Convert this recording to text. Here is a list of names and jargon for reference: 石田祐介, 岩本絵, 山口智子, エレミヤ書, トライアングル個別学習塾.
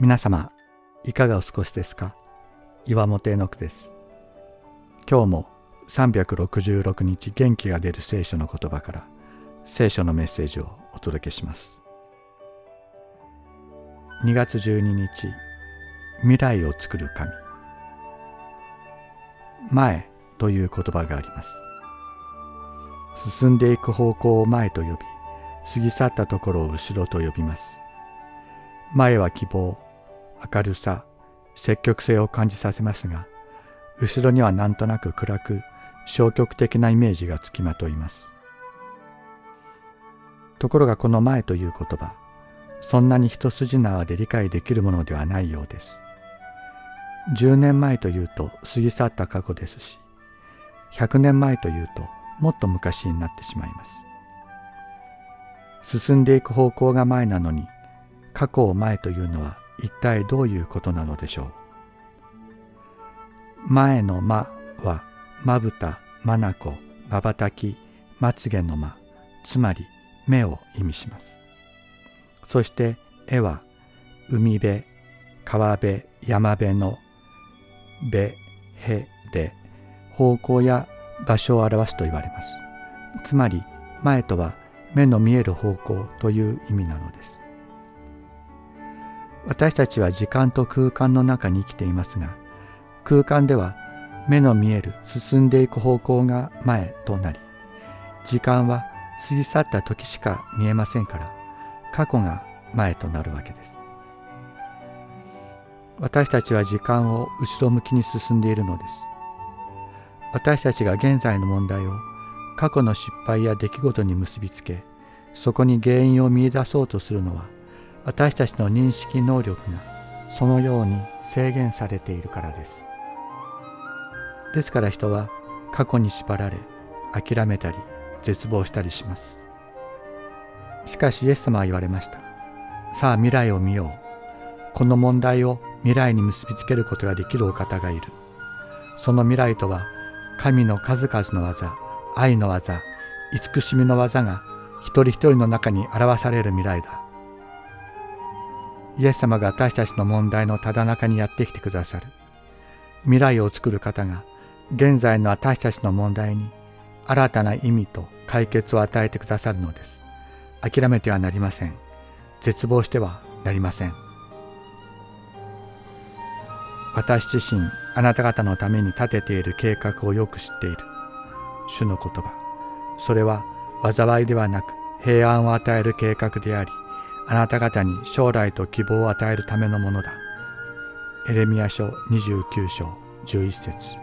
皆様いかがお過ごしですか。岩本絵の句です。今日も366日元気が出る聖書の言葉から聖書のメッセージをお届けします。2月12日未来を作る神。前という言葉があります。進んでいく方向を前と呼び、過ぎ去ったところを後ろと呼びます。前は希望、明るさ、積極性を感じさせますが、後ろにはなんとなく暗く消極的なイメージがつきまといます。ところがこの前という言葉、そんなに一筋縄で理解できるものではないようです。10年前というと過ぎ去った過去ですし、100年前というともっと昔になってしまいます。進んでいく方向が前なのに、過去を前というのは一体どういうことなのでしょう。前の間はまぶた、まなこ、まばたき、まつげの間、つまり目を意味します。そして絵は海辺、川辺、山辺のべ、へで方向や場所を表すと言われます。つまり前とは目の見える方向という意味なのです。私たちは時間と空間の中に生きていますが、空間では目の見える進んでいく方向が前となり、時間は過ぎ去った時しか見えませんから、過去が前となるわけです。私たちは時間を後ろ向きに進んでいるのです。私たちが現在の問題を過去の失敗や出来事に結びつけ、そこに原因を見出そうとするのは、私たちの認識能力がそのように制限されているからです。ですから人は過去に縛られ、諦めたり絶望したりします。しかしイエス様は言われました。さあ未来を見よう。この問題を未来に結びつけることができるお方がいる。その未来とは神の数々の技、愛の技、慈しみの技が一人一人の中に表される未来だ。イエス様が私たちの問題のただ中にやってきてくださる。未来を作る方が現在の私たちの問題に新たな意味と解決を与えてくださるのです。諦めてはなりません。絶望してはなりません。私自身、あなた方のために立てている計画をよく知っている。主の言葉。それは災いではなく平安を与える計画であり、あなた方に将来と希望を与えるためのものだ。エレミヤ書29章11節。